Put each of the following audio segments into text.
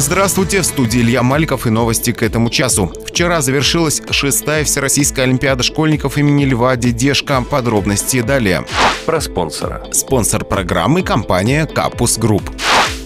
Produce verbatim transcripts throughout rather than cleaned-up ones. Здравствуйте, в студии Илья Малков и новости к этому часу. Вчера завершилась шестая Всероссийская олимпиада школьников имени Льва Дедешко. Подробности далее. Про спонсора. Спонсор программы — компания «Капус Групп».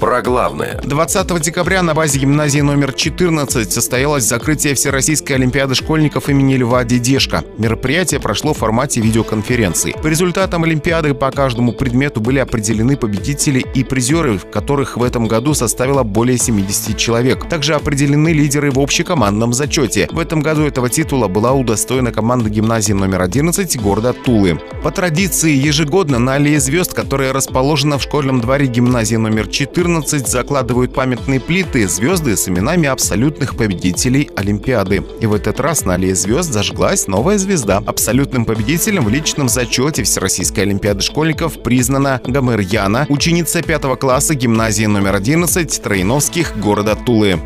Про главное. двадцатого декабря на базе гимназии номер четырнадцать состоялось закрытие Всероссийской олимпиады школьников имени Льва Дедешко. Мероприятие прошло в формате видеоконференции. По результатам олимпиады по каждому предмету были определены победители и призеры, которых в этом году составило более семидесяти человек. Также определены лидеры в общекомандном зачете. В этом году этого титула была удостоена команда гимназии номер одиннадцать города Тулы. По традиции, ежегодно на аллее звезд, которая расположена в школьном дворе гимназии номер четырнадцать, закладывают памятные плиты, звезды с именами абсолютных победителей олимпиады. И в этот раз на аллее звезд зажглась новая звезда. Абсолютным победителем в личном зачете Всероссийской олимпиады школьников признана Гамырьяна, ученица пятого класса гимназии номер одиннадцать Троиновских города Тулы.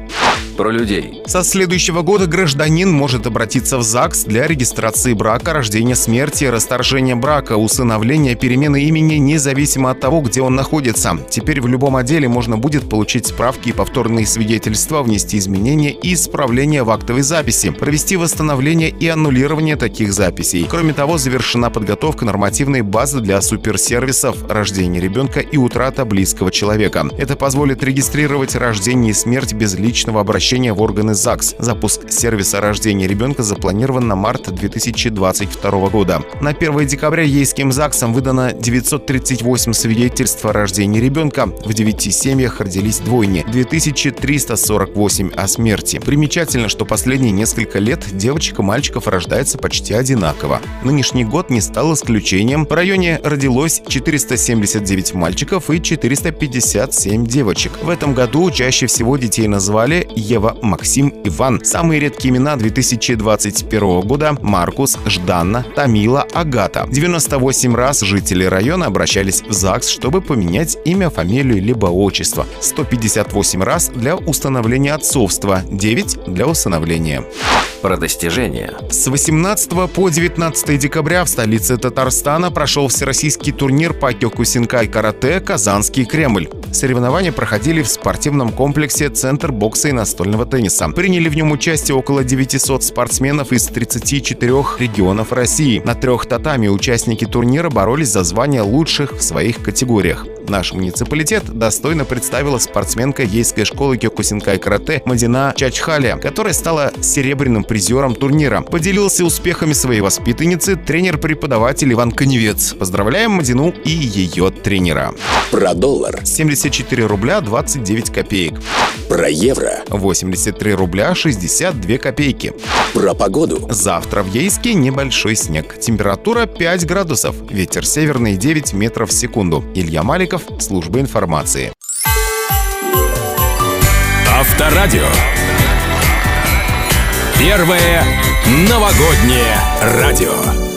Про людей. Со следующего года гражданин может обратиться в ЗАГС для регистрации брака, рождения, смерти, расторжения брака, усыновления, перемены имени, независимо от того, где он находится. Теперь в любом отделе можно будет получить справки и повторные свидетельства, внести изменения и исправления в актовой записи, провести восстановление и аннулирование таких записей. Кроме того, завершена подготовка нормативной базы для суперсервисов рождения ребенка и утрата близкого человека. Это позволит регистрировать рождение и смерть без личного обращения в органы ЗАГС. Запуск сервиса рождения ребенка запланирован на март две тысячи двадцать второго года. На первое декабря Ейским ЗАГСом выдано девятьсот тридцать восемь свидетельств о рождении ребенка. В девяти семьях родились двойни, две тысячи триста сорок восемь о смерти. Примечательно, что последние несколько лет девочек и мальчиков рождается почти одинаково. Нынешний год не стал исключением. В районе родилось четыреста семьдесят девять мальчиков и четыреста пятьдесят семь девочек. В этом году чаще всего детей назвали Евгений, Максим, Иван. Самые редкие имена две тысячи двадцать первого года – Маркус, Жданна, Тамила, Агата. девяносто восемь раз жители района обращались в ЗАГС, чтобы поменять имя, фамилию либо отчество. сто пятьдесят восемь раз для установления отцовства, девять для усыновления. Про достижения. С восемнадцатого по девятнадцатое декабря в столице Татарстана прошел всероссийский турнир по кёкусинкай-карате «Казанский Кремль». Соревнования проходили в спортивном комплексе «Центр бокса и настольного тенниса». Приняли в нем участие около девятисот спортсменов из тридцати четырёх регионов России. На трех татами участники турнира боролись за звание лучших в своих категориях. Наш муниципалитет достойно представила спортсменка Ейской школы кёкусинкай-карате Мадина Чачхалия, которая стала серебряным призером турнира. Поделился успехами своей воспитанницы тренер-преподаватель Иван Коневец. Поздравляем Мадину и ее тренера. Про доллар. семьдесят четыре рубля двадцать девять копеек. Про евро. восемьдесят три рубля шестьдесят две копейки. Про погоду. Завтра в Ейске небольшой снег. Температура пять градусов. Ветер северный девять метров в секунду. Илья Маликов, служба информации. Авторадио. Первое новогоднее радио.